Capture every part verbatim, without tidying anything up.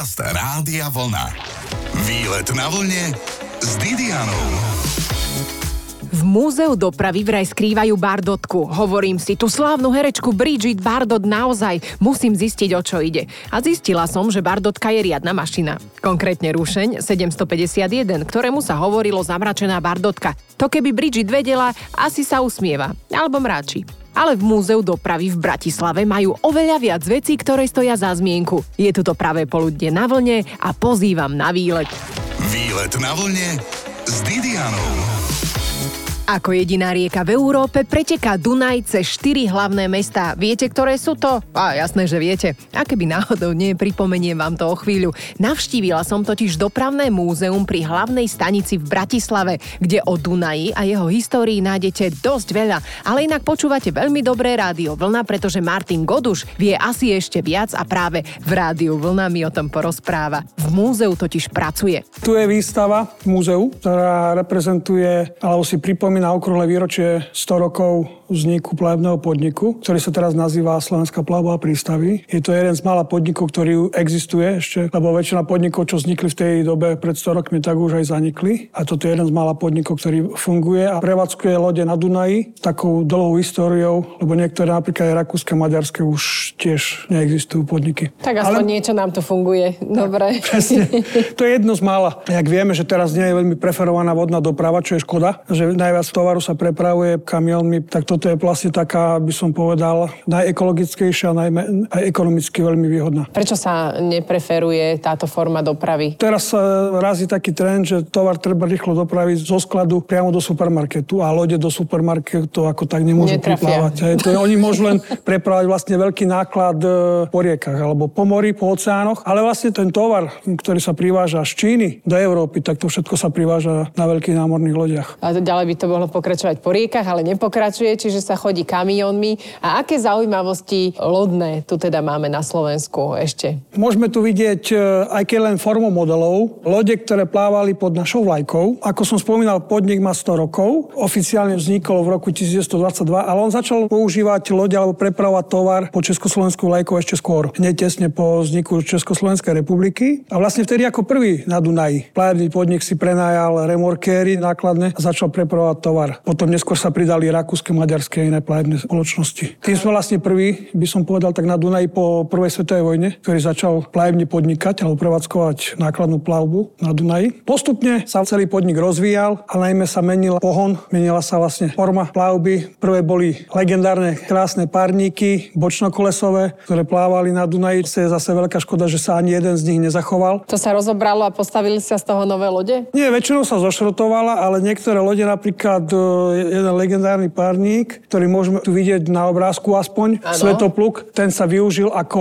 Podcast Rádia Vlna. Výlet na vlne s Didianou. V Múzeu dopravy vraj skrývajú Bardotku. Hovorím si, tú slávnu herečku Bridget Bardot naozaj musím zistiť, o čo ide. A zistila som, že Bardotka je riadna mašina. Konkrétne rušeň sedemstopäťdesiatjeden, ktorému sa hovorilo zamračená Bardotka. To keby Bridget vedela, asi sa usmieva. Alebo mráči. Ale v Múzeu dopravy v Bratislave majú oveľa viac vecí, ktoré stoja za zmienku. Je tu to pravé poludne na vlne a pozývam na výlet. Výlet na vlne s Didianou. Ako jediná rieka v Európe preteká Dunaj cez štyri hlavné mestá. Viete, ktoré sú to? Á, jasné, že viete. A keby náhodou nie, pripomeniem vám to o chvíľu. Navštívila som totiž dopravné múzeum pri hlavnej stanici v Bratislave, kde o Dunaji a jeho histórii nájdete dosť veľa. Ale inak počúvate veľmi dobré Rádio Vlna, pretože Martin Goduš vie asi ešte viac a práve v Rádiu Vlna mi o tom porozpráva. V múzeu totiž pracuje. Tu je výstava v múzeu, ktorá reprezentuje, alebo si pripomína na okrúhle výročie sto rokov vzniku plavebného podniku, ktorý sa teraz nazýva Slovenská plavba a prístavy. Je to jeden z mála podnikov, ktorý existuje ešte, lebo väčšina podnikov, čo vznikli v tej dobe pred sto rokmi, tak už aj zanikli. A toto je jeden z mála podnikov, ktorý funguje a prevádzkuje lode na Dunaji takou dlhou históriou, lebo niektoré napríklad aj rakúske, maďarské už tiež neexistujú podniky. Tak aspoň Ale... niečo nám to funguje. Dobre. Tak, presne. To je jedno z mála. Jak vieme, že teraz nie je veľmi preferovaná vodná doprava, čo je škoda, že najviac tovaru sa prepravuje kamionmi, tak toto je vlastne taká, by som povedal, najekologickejšia a najmä, aj ekonomicky veľmi výhodná. Prečo sa nepreferuje táto forma dopravy? Teraz sa razí taký trend, že tovar treba rýchlo dopraviť zo skladu priamo do supermarketu a lode do supermarketu ako tak nemôžu priplávať. Oni môžu len prepravať vlastne veľký náklad po riekach alebo po mori, po oceánoch, ale vlastne ten tovar, ktorý sa priváža z Číny do Európy, tak to všetko sa priváža na veľkých námorných lodiach. A ďalej by to bolo pokračovať po riekach, ale nepokračuje, čiže sa chodí kamiónmi. A aké zaujímavosti lodné tu teda máme na Slovensku ešte? Môžeme tu vidieť aj keď len formou modelov, lode, ktoré plávali pod našou vlajkou. Ako som spomínal, podnik má sto rokov. Oficiálne vznikol v roku devätnásť dvadsaťdva, ale on začal používať lode alebo prepravovať tovar pod československou vlajkou ešte skôr, hneď tesne po vzniku Československej republiky. A vlastne vtedy ako prvý na Dunaji plavebný podnik si prenajal remorkéry nákladné a začal prepravovať tovar. Potom neskôr sa pridali rakúske, maďarské a iné plavebné spoločnosti. Tým sme vlastne prví, by som povedal, tak na Dunaji po prvej svetovej vojne, ktorý začal plavebne podnikať alebo prevádzkovať nákladnú plavbu na Dunaji. Postupne sa celý podnik rozvíjal, ale najmä sa menil pohon, menila sa vlastne forma plavby. Prvé boli legendárne krásne párníky, bočnokolesové, ktoré plávali na Dunaji. To je zase veľká škoda, že sa ani jeden z nich nezachoval. To sa rozobralo a postavili sa z toho nové lode? Nie, väčšinou sa zošrotovala, ale niektoré lode napríklad jeden legendárny párník, ktorý môžeme tu vidieť na obrázku aspoň, ano. Svetopluk, ten sa využil ako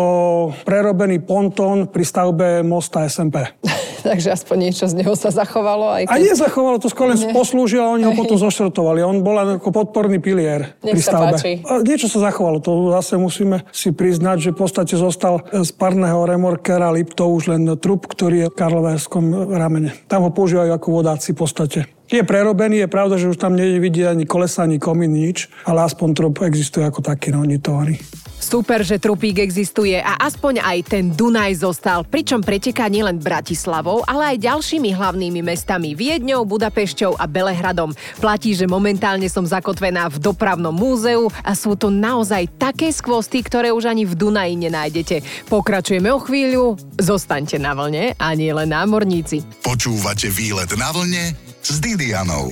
prerobený pontón pri stavbe mosta es em pé. Takže aspoň niečo z neho sa zachovalo. Aj keď... A nezachovalo, to skôr len poslúžil a oni ho potom zoštartovali. On bol len ako podporný pilier pri stavbe. A niečo sa zachovalo, to zase musíme si priznať, že v podstate zostal z parného remorkera Liptov už len trup, ktorý je v karlovérskom ramene. Tam ho používajú ako vodáci v podstate. Je prerobený, je pravda, že už tam nevidieť ani kolesa, ani komín, nič, ale aspoň trup existuje ako taký, no nie tovary. Super, že trupík existuje a aspoň aj ten Dunaj zostal, pričom preteká nielen Bratislavou, ale aj ďalšími hlavnými mestami Viedňou, Budapešťou a Belehradom. Platí, že momentálne som zakotvená v dopravnom múzeu a sú tu naozaj také skvosty, ktoré už ani v Dunaji nenájdete. Pokračujeme o chvíľu, zostaňte na vlne a nie len námorníci. Počúvate výlet na vlne s Didianou.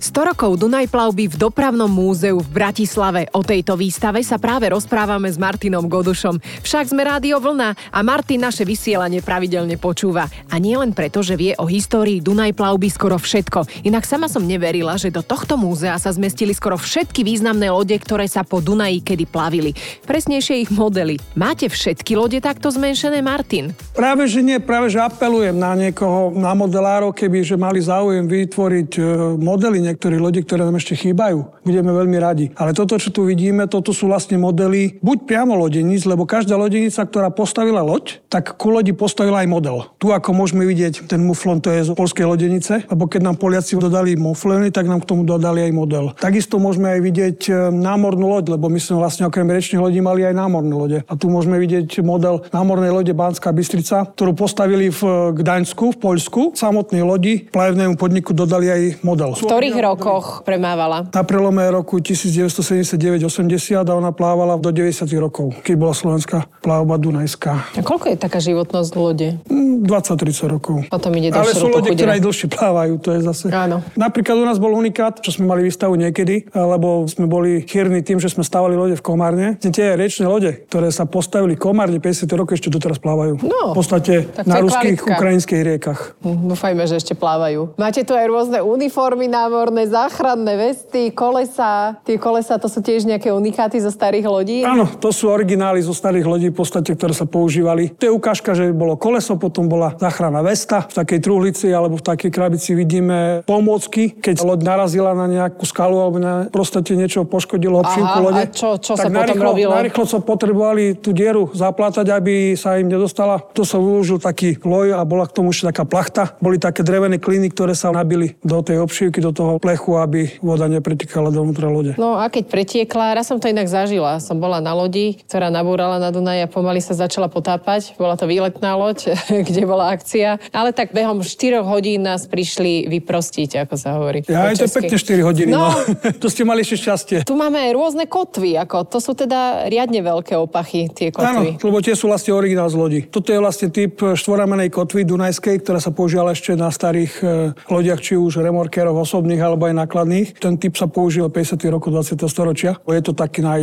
sto rokov Dunaj plavby v Dopravnom múzeu v Bratislave. O tejto výstave sa práve rozprávame s Martinom Godušom. Však sme Rádio Vlna a Martin naše vysielanie pravidelne počúva. A nie len preto, že vie o histórii Dunaj plavby skoro všetko. Inak sama som neverila, že do tohto múzea sa zmestili skoro všetky významné lode, ktoré sa po Dunaji kedy plavili. Presnejšie ich modely. Máte všetky lode takto zmenšené, Martin? Práve že nie, práve že apelujem na niekoho, na modelárov, keby že mali záujem vytvoriť modely niektorí lodi, ktoré nám ešte chýbajú. Budeme veľmi radi. Ale toto, čo tu vidíme, toto sú vlastne modely buď priamo lodeníc, lebo každá lodenica, ktorá postavila loď, tak ku lodi postavila aj model. Tu ako môžeme vidieť, ten muflon, to je z poľskej lodenice, lebo keď nám Poliaci dodali muflony, tak nám k tomu dodali aj model. Takisto môžeme aj vidieť námornú loď, lebo my sme vlastne okrem riečnych lodí mali aj námorné lode. A tu môžeme vidieť model námornej lode Banská Bystrica, ktorú postavili v Gdaňsku, v Poľsku. Samotnej lodi plavebnému podniku dodali aj model. V ktorých rokoch premávala? Na prelome roku devätnásťsedemdesiatdeväť osemdesiat a ona plávala do deväťdesiatych rokov, keď bola slovenská plavba dunajská. A koľko je taká životnosť lode? dvadsať tridsať rokov. Potom ide do šrotu. Ale sú lode, ktoré aj dlhšie plávajú, to je zase. Áno. Napríklad u nás bol unikát, čo sme mali výstavu niekedy, lebo sme boli chýrni tým, že sme stavali lode v Komárne. Tie riečne lode, ktoré sa postavili v Komárne päťdesiat rokov, ešte doteraz plávajú. No, v podstate na ruských, ukrajinských riekach. Dúfajme, že ešte plávajú. Máte tu aj rôzne uniformy námorné, záchranné vesty, kolesá. Tie kolesá, to sú tiež nejaké unikáty zo starých lodí? Áno, to sú originály zo starých lodí v podstate, ktoré sa používali. To je ukážka, že bolo koleso, potom bola záchranná vesta. V takej truhlici alebo v takej krabici vidíme pomôcky, keď loď narazila na nejakú skalu alebo na prostate niečo poškodilo obšívku lode. A čo, čo sa potom robilo? Narýchlo sa potrebovali tú dieru zaplatať, aby sa im nedostala. To sa využil taký loj a bola k tomu ešte taká plachta. Boli také drevené kliny, ktoré sa nabili do tej obšívky, do toho plechu, aby voda nepretekala dovnútra lode. No a keď pretiekla, raz som to inak zažila. Som bola na lodi, ktorá nabúrala na Dunaj a pomaly sa začala potápať. Bola to výletná loď, kde bola akcia, ale tak behom štyroch hodín nás prišli vyprostiť, ako sa hovorí. Ja, aj to je pekne štyri hodiny. No, no. To ste mali ešte šťastie. Tu máme aj rôzne kotvy, ako to sú teda riadne veľké opachy, tie kotvy. Áno, lebo tie sú vlastne originál z lodi. Toto je vlastne typ štvoramenej kotvy dunajskej, ktorá sa používala ešte na starých e, lodiach, či už remorkerov osobných alebo aj nákladných. Ten typ sa používal päťdesiatych rokov dvadsiateho storočia. Je to taký naj,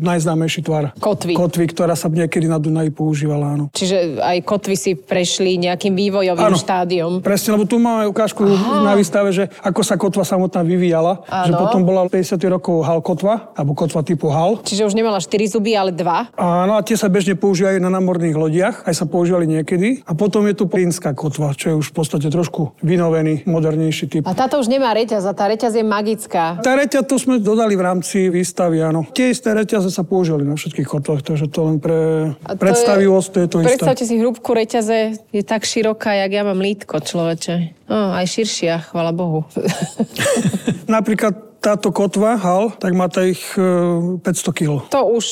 najznámejší tvar. Kotvy. Kotvy, ktorá sa niekedy na Dunaji používala, áno. Čiže aj kotvy si prešli nejakým vývojovým štádiom. Presne, lebo tu máme ukážku Aha. na výstave, že ako sa kotva samotná vyvíjala, ano. Že potom bola päťdesiatych rokov hal kotva, alebo kotva typu hal. Čiže už nemala štyri zuby, ale dva. Áno, a tie sa bežne používajú na námorných lodiach, aj sa používali niekedy. A potom je tu rýnska kotva, čo je už v podstate trošku vynovený, modernejší typ. A táto už nemá reťaz, a tá reťaz je magická. Tá reťaz to sme dodali v rámci výstavy, áno. Tie isté reťaze sa používali na všetkých kotvách, takže to len pre to predstavivosť, je, to je to isté. Predstavte si hrúbku reťaze, je tak široká, jak ja mám lítko, človeče. No, aj širšia, chvala Bohu. Napríklad táto kotva, hal, tak má tých päťsto kilogramov. To už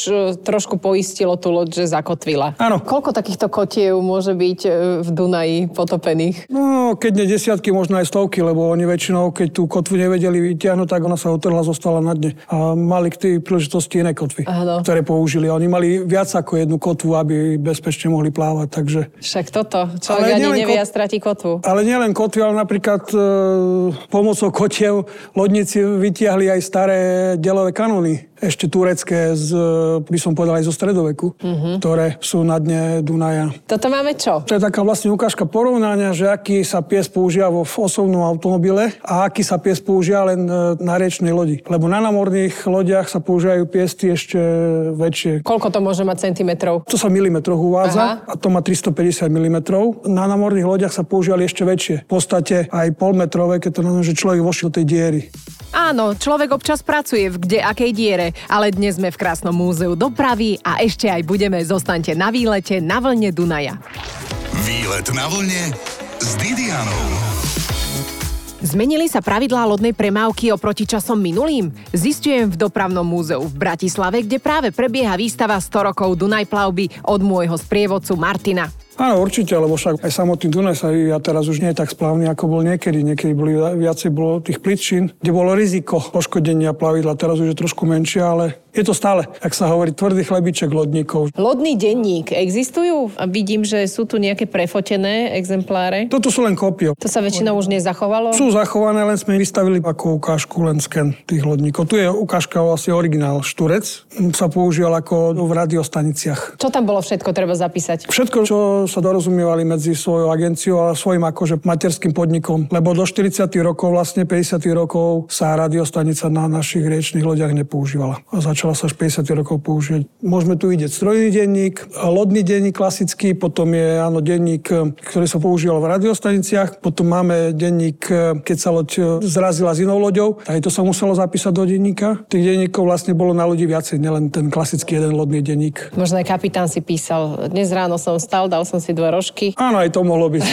trošku poistilo tú loď, že zakotvila. Áno. Koľko takýchto kotiev môže byť v Dunaji potopených? No, keď nie desiatky, možno aj stovky, lebo oni väčšinou, keď tú kotvu nevedeli vyťahnuť, tak ona sa utrhla, zostala na dne. A mali k tej príležitosti iné kotvy, Áno. ktoré použili. Oni mali viac ako jednu kotvu, aby bezpečne mohli plávať, takže... Však toto, človek ani nevie a stratí kotvu. Ale nielen kotvy, ale napríklad e, pomocou kotiev lodníci vyť tiahli aj staré delové kanóny, ešte turecké, z, by som povedal aj zo stredoveku, mm-hmm. ktoré sú na dne Dunaja. Toto máme čo? To je taká vlastne ukážka porovnania, že aký sa pies používa vo osobnom automobile a aký sa pies používa len na riečnej lodi. Lebo na námorných lodiach sa používajú piesty ešte väčšie. Koľko to môže mať centimetrov? To sa milimetroch uvádza Aha. a to má tristopäťdesiat milimetrov. Na námorných lodiach sa používali ešte väčšie. V podstate aj polmetrové, keď to znamená, že človek vošiel tej diery. Áno, človek občas pracuje v kde akej diere, ale dnes sme v krásnom múzeu dopravy a ešte aj budeme. Zostaňte na výlete na vlne Dunaja. Výlet na vlne s Didianou. Zmenili sa pravidlá lodnej premávky oproti časom minulým? Zistujem v Dopravnom múzeu v Bratislave, kde práve prebieha výstava sto rokov Dunaj plavby od môjho sprievodcu Martina. Áno, určite, lebo však aj samotný Dunaj sa vyvíja, teraz už nie je tak splavný, ako bol niekedy. Niekedy boli viacej bolo tých pličín, kde bolo riziko poškodenia plavidla, teraz už je trošku menšie, ale je to stále, ak sa hovorí, tvrdý chlebíček lodníkov. Lodný denník existujú? A vidím, že sú tu nejaké prefotené exempláre. Toto sú len kópie. To sa väčšinou už nezachovalo? Sú zachované, len sme vystavili ako ukážku, len sken tých lodníkov. Tu je ukážka asi originál Štúres, sa používal ako v radiostaniciach. Čo tam bolo všetko treba zapísať? Všetko, čo sa dorozumievali medzi svojou agenciou a svojim akože materským podnikom, lebo do štyridsiatych rokov, vlastne päťdesiatych rokov sa radiostanica na našich riečnych lodiach nepoužívala. A začal začala sa až päťdesiat rokov používať. Môžeme tu vidieť strojný denník, lodný denník klasický, potom je áno denník, ktorý sa používal v radiostaniciach, potom máme denník, keď sa loď zrazila s inou loďou, aj to sa muselo zapísať do denníka. Tých denníkov vlastne bolo na lodi viacej, nielen ten klasický jeden lodný denník. Možno aj kapitán si písal: dnes ráno som vstal, dal som si dve rožky. Áno, aj to mohlo byť.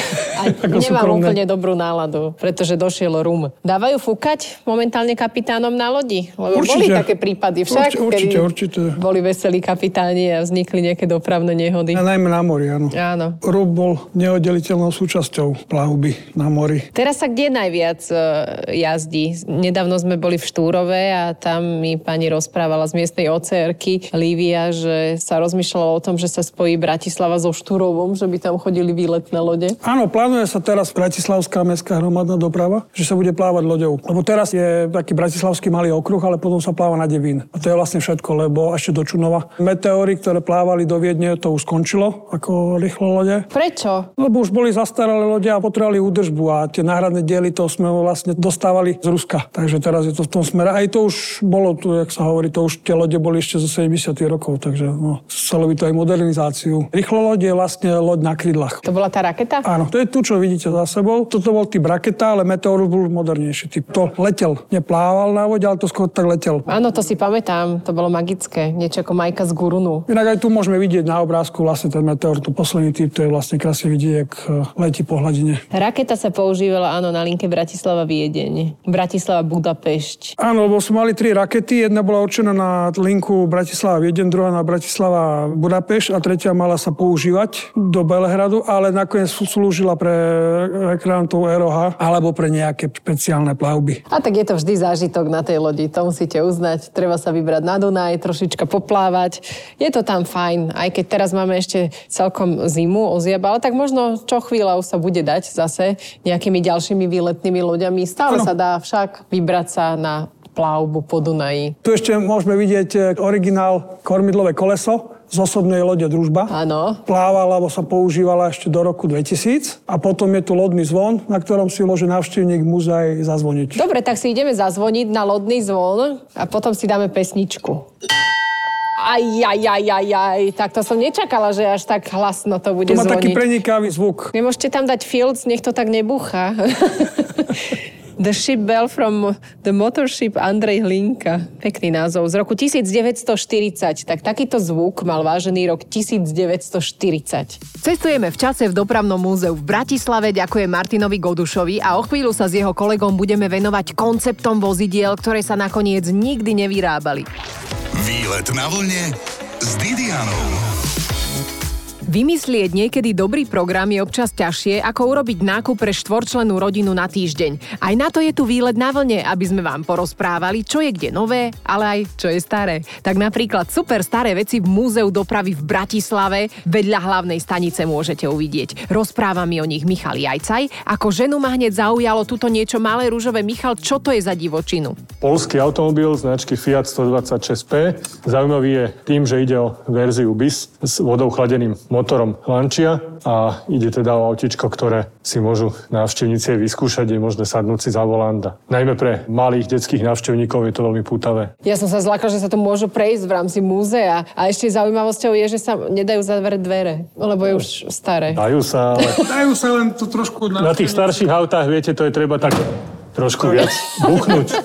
Nemám úplne dobrú náladu, pretože došiel rum. Dávajú fúkať momentálne kapitánom na lodi? Lebo určite, boli také prípady však, určite, určite. Boli veselí kapitáni a vznikli nejaké dopravné nehody. A najmä na mori, áno. áno. Rúb bol neoddeliteľnou súčasťou plavby na mori. Teraz sa kde najviac jazdí? Nedávno sme boli v Štúrove a tam mi pani rozprávala z miestnej ó cé erky Lívia, že sa rozmýšľalo o tom, že sa spojí Bratislava so Štúrovom, že by tam chodili výletné lode. Áno, plánuje sa teraz bratislavská mestská hromadná doprava, že sa bude plávať loďou. Lebo teraz je taký bratislavský malý okruh, ale potom sa pláva na Devín. A to je vlastne všetko, lebo ešte do Čunova. Meteory, ktoré plávali do Viedne, to už skončilo ako rýchlo lode. Prečo? Lebo už boli zastaralé lode a potrebovali údržbu a tie náhradné diely to sme vlastne dostávali z Ruska. Takže teraz je to v tom smere. Aj to už bolo tu, jak sa hovorí, to už tie lode boli ešte zo sedemdesiatych rokov, takže no, chcelo by to aj modernizáciu. Rýchlo lode je vlastne loď na krydlách. To bola tá raketa? Áno, to je tu, čo vidíte za sebou. Toto bol typ raketa, ale Meteor bol modernejší typ. To letel, neplával na vode, ale to skôr tak letel. Áno, to si pamätám, to bolo magické, niečo ako Majka z Gurunu. Inak aj tu môžeme vidieť na obrázku vlastne ten Meteor, to posledný typ, to je vlastne krásne vidieť, jak letí po hladine. Raketa sa používala, áno, na linke Bratislava-Viedeň, Bratislava-Budapešť. Áno, lebo sme mali tri rakety, jedna bola určená na linku Bratislava-Viedeň, druhá na Bratislava-Budapešť a tretia mala sa používať do Belehradu, ale nakoniec slúžila pre rekreantov er o há alebo pre nejaké špeciálne plavby. A tak je to vždy zážitok na tej lodi, to musíte uznať. Treba sa vybrať na Dunaj, trošička poplávať. Je to tam fajn, aj keď teraz máme ešte celkom zimu, oziaba, ale tak možno čo chvíľa už sa bude dať zase nejakými ďalšími výletnými loďami. Stále ano. Sa dá však vybrať sa na plavbu po Dunaji. Tu ešte môžeme vidieť originál kormidlové koleso z osobnej lode Družba. Áno. Plávala, alebo sa používala ešte do roku dvetisíc. A potom je tu lodný zvon, na ktorom si môže návštevník múzea zazvoniť. Dobre, tak si ideme zazvoniť na lodný zvon a potom si dáme pesničku. Aj, aj, aj, aj, aj. Tak to som nečakala, že až tak hlasno to bude zvoniť. To má zvoniť. Taký prenikavý zvuk. Nemôžete tam dať Fields, nech to tak nebúcha. The Ship Bell from the Motorship Andrej Hlinka. Pekný názov. Z roku devätnásťstoštyridsať. Tak takýto zvuk mal vážený rok devätnásťstoštyridsať. Cestujeme v čase v Dopravnom múzeu v Bratislave. Ďakujem Martinovi Godušovi a o chvíľu sa s jeho kolegom budeme venovať konceptom vozidiel, ktoré sa nakoniec nikdy nevyrábali. Výlet na vlne s Didianou. Vymyslieť niekedy dobrý program je občas ťažšie, ako urobiť nákup pre štvorčlennú rodinu na týždeň. Aj na to je tu Výlet na vlne, aby sme vám porozprávali, čo je kde nové, ale aj čo je staré. Tak napríklad super staré veci v Múzeu dopravy v Bratislave vedľa hlavnej stanice môžete uvidieť. Rozpráva mi o nich Michal Jajcaj. Ako ženu ma hneď zaujalo tuto niečo malé ružové. Michal, čo to je za divočinu? Poľský automobil značky Fiat stodvadsaťšesť pé. Zaujímavý je tým, že ide o verziu bis s vodou chladeným motorom Lančia a ide teda o autičko, ktoré si môžu návštevníci vyskúšať, je možné sadnúť si za volant. Najmä pre malých detských návštevníkov je to veľmi pútavé. Ja som sa zlákla, že sa to môžu prejsť v rámci múzea a ešte zaujímavosťou je, že sa nedajú zavrieť dvere, lebo je už staré. Dajú sa, ale... Dajú sa len to trošku... Návštevníci. Na tých starších autách, viete, to je treba tak... Trošku viac buchnúť.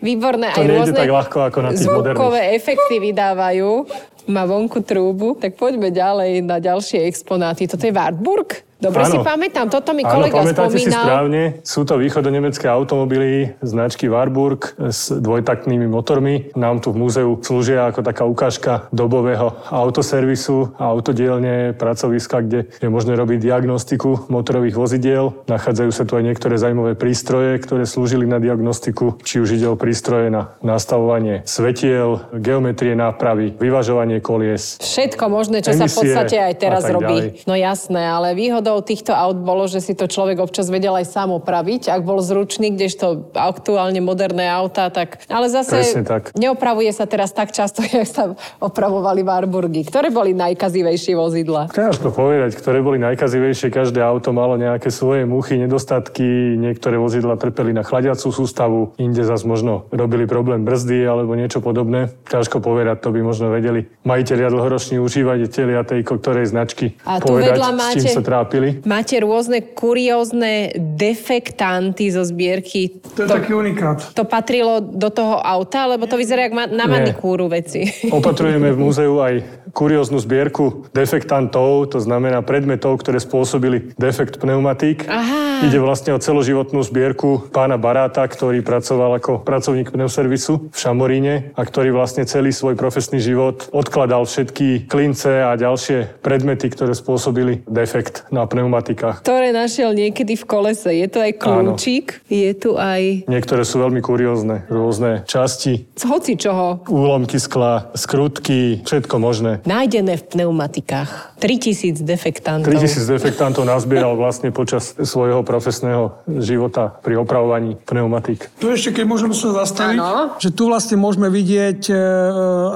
Výborné. To aj rôzne tak ľahko, ako na zvukové efekty vydávajú. Má vonku trúbu. Tak poďme ďalej na ďalšie exponáty. Toto je Wartburg. Dobre, áno, si pamätám, toto mi kolega áno, spomínal. Áno, pamätáte si správne. Sú to východonemecké automobily značky Wartburg s dvojtaktnými motormi. Nám tu v múzeu slúžia ako taká ukážka dobového autoservisu a autodielne, pracoviska, kde je možné robiť diagnostiku motorových vozidiel. Nachádzajú sa tu aj niektoré zaujímavé prístroje, ktoré slúžili na diagnostiku, či už ide o prístroje na nastavovanie svetiel, geometrie nápravy, vyvažovanie kolies. Všetko možné, čo emisie, sa v podstate aj teraz robí. No jasné, ale výhod výhodou týchto aut bolo, že si to človek občas vedel aj sám opraviť, ak bol zručný, kdežto aktuálne moderné autá, tak... Ale zase neopravuje sa teraz tak často, jak sa opravovali Wartburgy. Ktoré boli najkazivejšie vozidla? Ťažko povedať, ktoré boli najkazivejšie. Každé auto malo nejaké svoje muchy, nedostatky. Niektoré vozidla trpeli na chladiacu sústavu, inde zas možno robili problém brzdy alebo niečo podobné. Ťažko povedať, to by možno vedeli majitelia, dlhoroční užívatelia tej ktorej značky a povedať, máte, s čím sa trápili. Máte rôzne kuriózne defektanty zo zbierky. To je to, taký unikát. To patrilo do toho auta, lebo to vyzerá jak ma, na manikúru veci. Opatrujeme v múzeu aj kurióznu zbierku defektantov, to znamená predmetov, ktoré spôsobili defekt pneumatík. Aha. Ide vlastne o celoživotnú zbierku pána Baráta, ktorý pracoval ako pracovník pneuservisu v Šamoríne a ktorý vlastne celý svoj profesný život odkladal všetky klince a ďalšie predmety, ktoré spôsobili defekt na pneumatikách. Ktoré našiel niekedy v kolese. Je to aj kľúčik? Áno. Je tu aj... Niektoré sú veľmi kuriózne. Rôzne časti. Z hocičoho. Úlomky skla, skrutky, všetko možné. Nájdené v pneumatikách. tritisíc defektantov. tritisíc defektantov nazbieral vlastne počas svojho profesného života pri opravovaní pneumatik. Tu ešte, keď môžeme sa zastaviť, áno, že tu vlastne môžeme vidieť,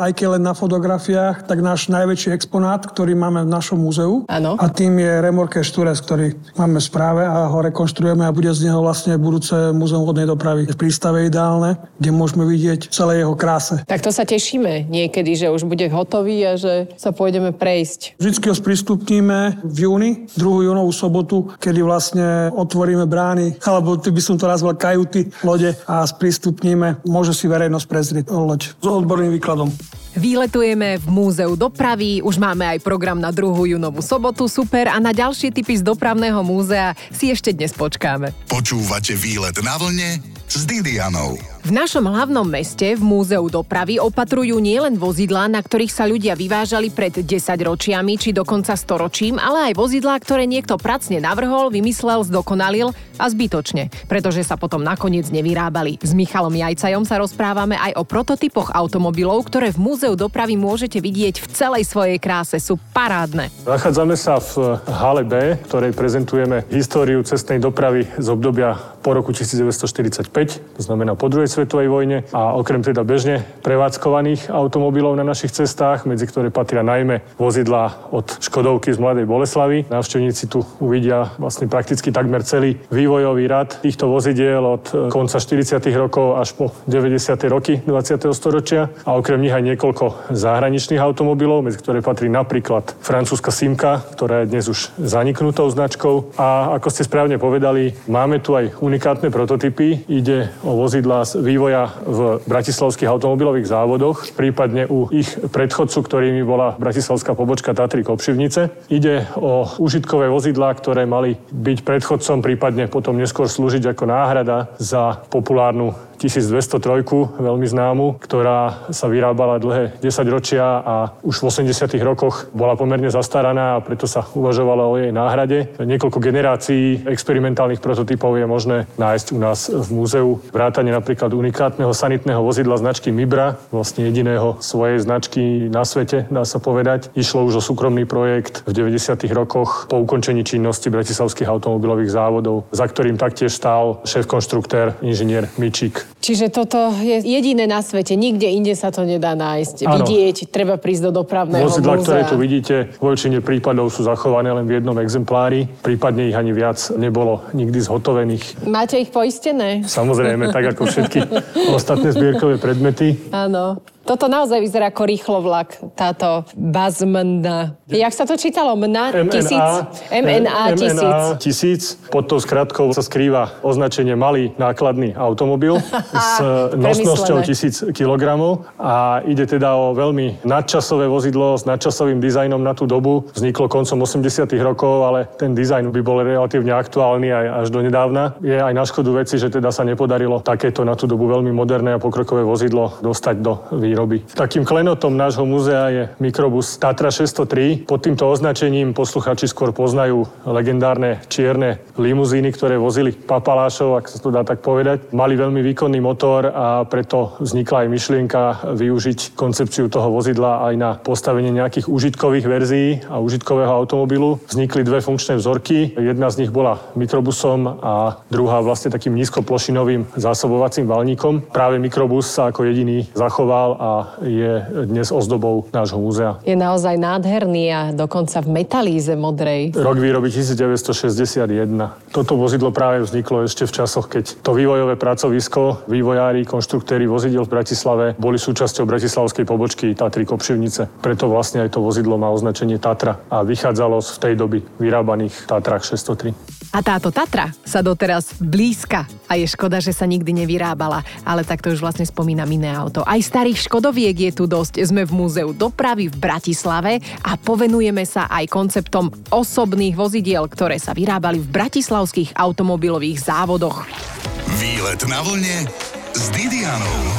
aj keď len na fotografiách, tak náš najväčší exponát, ktorý máme v našom múzeu. Áno. A tým je Remorker Štúres, ktorý máme v správe a ho rekonštruujeme a bude z neho vlastne budúce múzeum vodnej dopravy v prístave ideálne, kde môžeme vidieť celé jeho kráse. Tak to sa tešíme niekedy, že už bude hotový a že sa pôjdeme prejsť. Vždycky ho sprístupníme v júni, druhú júnovú sobotu, kedy vlastne otvoríme brány, alebo by som to nazval kajuty lode a sprístupníme, môže si verejnosť prezrieť loď s odborným výkladom. Výletujeme v Múzeu dopravy, už máme aj program na druhú júnovú sobotu, super, a na ďalšie tipy z Dopravného múzea si ešte dnes počkáme. Počúvate Výlet na vlne s Didianou. V našom hlavnom meste v Múzeu dopravy opatrujú nielen vozidlá, na ktorých sa ľudia vyvážali pred desaťročiami či dokonca storočím, ale aj vozidlá, ktoré niekto pracne navrhol, vymyslel, zdokonalil a zbytočne, pretože sa potom nakoniec nevyrábali. S Michalom Jajcajom sa rozprávame aj o prototypoch automobilov, ktoré v Múzeu dopravy môžete vidieť v celej svojej kráse. Sú parádne. Nachádzame sa v hale B, ktorej prezentujeme históriu cestnej dopravy z obdobia po roku devätnásťstoštyridsaťpäť, to znamená po druhej svetovej vojne, a okrem teda bežne prevádzkovaných automobilov na našich cestách, medzi ktoré patria najmä vozidlá od Škodovky z Mladej Boleslavy. Návštevníci tu uvidia vlastne prakticky takmer celý vývojový rad týchto vozidiel od konca štyridsiatych rokov až po deväťdesiate roky dvadsiateho storočia a okrem nich aj niekoľko zahraničných automobilov, medzi ktoré patrí napríklad francúzska Simka, ktorá je dnes už zaniknutou značkou, a ako ste správne povedali, máme tu aj unikátne prototypy. Ide o vozidlá z vývoja v bratislavských automobilových závodoch, prípadne u ich predchodcu, ktorými bola bratislavská pobočka Tatry Kopšivnice. Ide o užitkové vozidlá, ktoré mali byť predchodcom, prípadne potom neskôr slúžiť ako náhrada za populárnu tisícdvestotrojku, veľmi známu, ktorá sa vyrábala dlhé desaťročia a už v osemdesiatych rokoch bola pomerne zastaraná a preto sa uvažovalo o jej náhrade. Niekoľko generácií experimentálnych prototypov je možné nájsť u nás v múzeu. Vrátane napríklad unikátneho sanitného vozidla značky Mibra, vlastne jediného svojej značky na svete, dá sa povedať. Išlo už o súkromný projekt v deväťdesiatych rokoch po ukončení činnosti bratislavských automobilových závodov, za ktorým taktiež stál šéf-konštruktér inžinier Mičík. Čiže toto je jediné na svete, nikde inde sa to nedá nájsť, ano. Vidieť, treba prísť do Dopravného múzea. Vozidlá, ktoré tu vidíte, vo väčšine prípadov sú zachované len v jednom exemplári, prípadne ich ani viac nebolo nikdy zhotovených. Máte ich poistené? Samozrejme, tak ako všetky ostatné zbierkové predmety. Áno. Toto naozaj vyzerá ako rýchlovlak, táto bazmna. Jak sa to čítalo? em en á tisíc? em en á tisíc. tisíc. Pod tou skratkou sa skrýva označenie malý nákladný automobil s nosnosťou tisíc kilogramov a ide teda o veľmi nadčasové vozidlo s nadčasovým dizajnom na tú dobu. Vzniklo koncom osemdesiatych rokov, ale ten dizajn by bol relatívne aktuálny aj až do nedávna. Je aj na škodu veci, že teda sa nepodarilo takéto na tú dobu veľmi moderné a pokrokové vozidlo dostať do výroby. robí. Takým klenotom nášho múzea je mikrobus Tatra šesťsto tri. Pod týmto označením posluchači skôr poznajú legendárne čierne limuzíny, ktoré vozili papalášov, ak sa to dá tak povedať. Mali veľmi výkonný motor a preto vznikla aj myšlienka využiť koncepciu toho vozidla aj na postavenie nejakých užitkových verzií a užitkového automobilu. Vznikli dve funkčné vzorky. Jedna z nich bola mikrobusom a druhá vlastne takým nízkoplošinovým zásobovacím valníkom. Práve mikrobus sa ako jediný zachoval a je dnes ozdobou nášho múzea. Je naozaj nádherný a dokonca v metalíze modrej. Rok výroby devätnásťstošesťdesiatjeden. Toto vozidlo práve vzniklo ešte v časoch, keď to vývojové pracovisko, vývojári, konštruktéri vozidiel v Bratislave boli súčasťou bratislavskej pobočky Tatry Kopšivnice. Preto vlastne aj to vozidlo má označenie Tatra a vychádzalo z tej doby vyrábaných Tatrach šesťsto tri. A táto Tatra sa doteraz blízka a je škoda, že sa nikdy nevyrábala, ale tak to už vlastne spomínam iné auto. Aj starých škodoviek je tu dosť. Sme v Múzeu dopravy v Bratislave a povenujeme sa aj konceptom osobných vozidiel, ktoré sa vyrábali v bratislavských automobilových závodoch. Výlet na vlne s Didianou.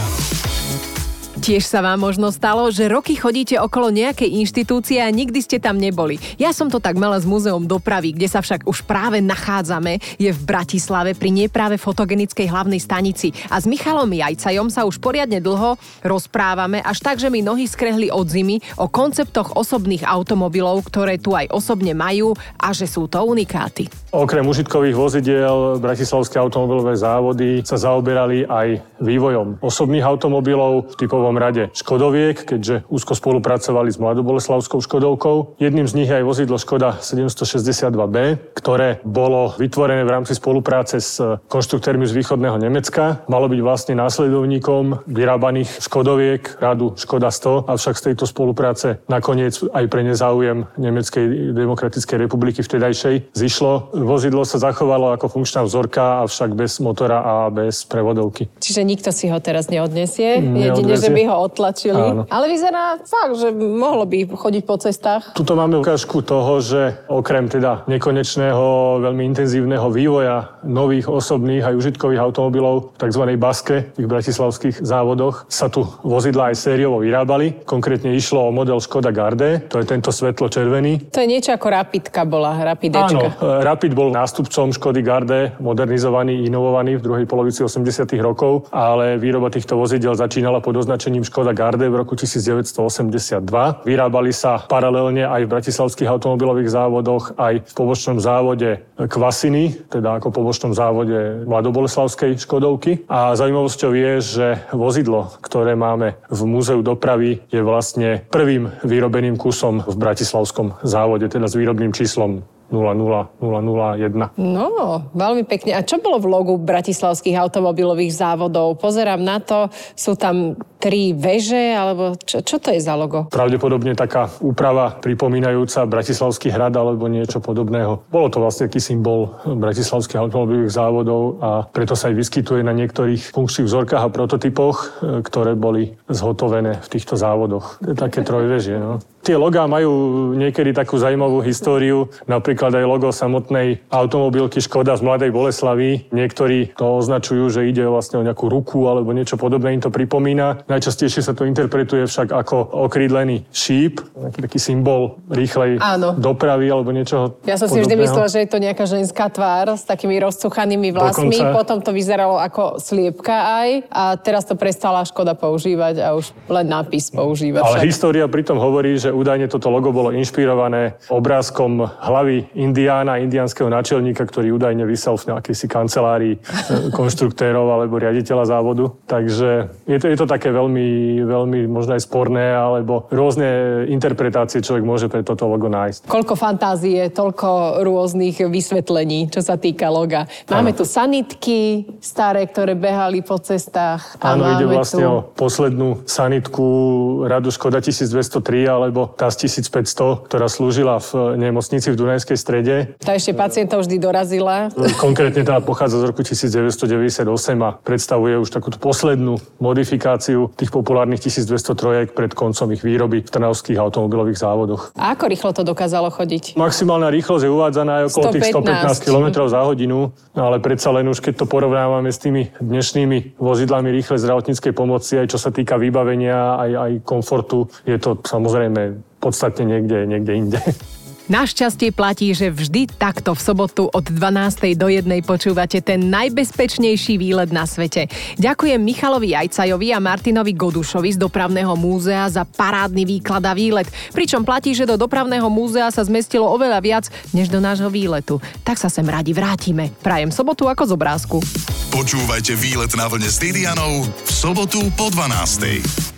Tiež sa vám možno stalo, že roky chodíte okolo nejakej inštitúcie a nikdy ste tam neboli. Ja som to tak mala s Múzeom dopravy, kde sa však už práve nachádzame, je v Bratislave pri nepráve fotogenickej hlavnej stanici. A s Michalom Jajcajom sa už poriadne dlho rozprávame, až tak, že mi nohy skrehli od zimy o konceptoch osobných automobilov, ktoré tu aj osobne majú a že sú to unikáty. Okrem užitkových vozidiel Bratislavské automobilové závody sa zaoberali aj vývojom osobných automobilov v typovom rade škodoviek, keďže úzko spolupracovali s Mladou Boleslavskou škodovkou. Jedným z nich je aj vozidlo Škoda sedemstošesťdesiatdva bé, ktoré bolo vytvorené v rámci spolupráce s konštruktérmi z východného Nemecka. Malo byť vlastne následovníkom vyrábaných škodoviek radu Škoda sto, avšak z tejto spolupráce nakoniec aj pre nezáujem Nemeckej demokratickej republiky vtedajšej zišlo. Vozidlo sa zachovalo ako funkčná vzorka, avšak bez motora a bez prevodovky. Čiže nikto si ho teraz neodnesie? Jedine, že by ho odtlačili. Áno. Ale vyzerá fakt, že mohlo by chodiť po cestách. Tuto máme ukážku toho, že okrem teda nekonečného, veľmi intenzívneho vývoja nových osobných aj užitkových automobilov v tzv. Baske, tých bratislavských závodoch, sa tu vozidla aj sériovo vyrábali. Konkrétne išlo o model Škoda Garde, to je tento svetlo-červený. To je niečo ako Rapidka bola, Rapidečka. Áno, Rapid bol nástupcom Škody Garde, modernizovaný, inovovaný v druhej polovici osemdesiatych rokov, ale výroba týchto vozidiel začínala pod označením Škoda Garde v roku devätnásťstoosemdesiatdva. Vyrábali sa paralelne aj v bratislavských automobilových závodoch, aj v pobočnom závode Kvasiny, teda ako pobočnom závode Mladoboleslavskej škodovky. A zaujímavosťou je, že vozidlo, ktoré máme v Múzeu dopravy, je vlastne prvým vyrobeným kusom v bratislavskom závode, teda s výrobným číslom nula nula nula nula jeden. No, veľmi pekne. A čo bolo v logu bratislavských automobilových závodov? Pozerám na to, sú tam tri veže, alebo čo, čo to je za logo? Pravdepodobne taká úprava pripomínajúca bratislavský hrad alebo niečo podobného. Bolo to vlastne taký symbol bratislavských automobilových závodov a preto sa aj vyskytuje na niektorých funkčných vzorkách a prototypoch, ktoré boli zhotovené v týchto závodoch. Také trojvežie, no. Tie logá majú niekedy takú zaujímavú históriu, napríklad aj logo samotnej automobilky Škoda z Mladej Boleslavy. Niektorí to označujú, že ide vlastne o nejakú ruku alebo niečo podobné, im to pripomína. Najčastejšie sa to interpretuje však ako okrídlený šíp, taký symbol rýchlej Áno. dopravy alebo niečoho podobného. Ja som si vždy myslela, že je to nejaká ženská tvár s takými rozcuchanými vlasmi, Dokonca. potom to vyzeralo ako sliepka aj a teraz to prestala Škoda používať a už len nápis používa. Ale však. História pritom hovorí, že údajne toto logo bolo inšpirované obrázkom hlavy indiána, indiánskeho náčelníka, ktorý údajne visel v nejakejsi kancelárii konštruktérov alebo riaditeľa závodu. Takže je to, je to také veľmi, veľmi možno aj sporné, alebo rôzne interpretácie človek môže pre toto logo nájsť. Koľko fantázie, toľko rôznych vysvetlení, čo sa týka loga. Máme ano. tu sanitky staré, ktoré behali po cestách. Áno, ide vlastne tu... o poslednú sanitku radu Škoda tisícdvestotri alebo alebo tá z tisícpäťsto, ktorá slúžila v nemocnici v Dunajskej strede. Tá ešte pacientov vždy dorazila. Konkrétne tá pochádza z roku devätnásťstodeväťdesiatosem a predstavuje už takúto poslednú modifikáciu tých populárnych tisícdvestotrojek pred koncom ich výroby v trnavských automobilových závodoch. A ako rýchlo to dokázalo chodiť? Maximálna rýchlosť je uvádzaná aj okolo tých stopätnásť kilometrov za hodinu, ale predsa len už keď to porovnávame s tými dnešnými vozidlami rýchlej zdravotníckej pomoci, aj čo sa týka vybavenia, aj, aj komfortu, je to samozrejme podstatne niekde, niekde inde. Našťastie platí, že vždy takto v sobotu od dvanástej do jednej počúvate ten najbezpečnejší výlet na svete. Ďakujem Michalovi Jajcajovi a Martinovi Godušovi z Dopravného múzea za parádny výklad a výlet. Pričom platí, že do Dopravného múzea sa zmestilo oveľa viac, než do nášho výletu. Tak sa sem radi vrátime. Prajem sobotu ako z obrázku. Počúvajte Výlet na vlne s Didianou v sobotu po dvanástej.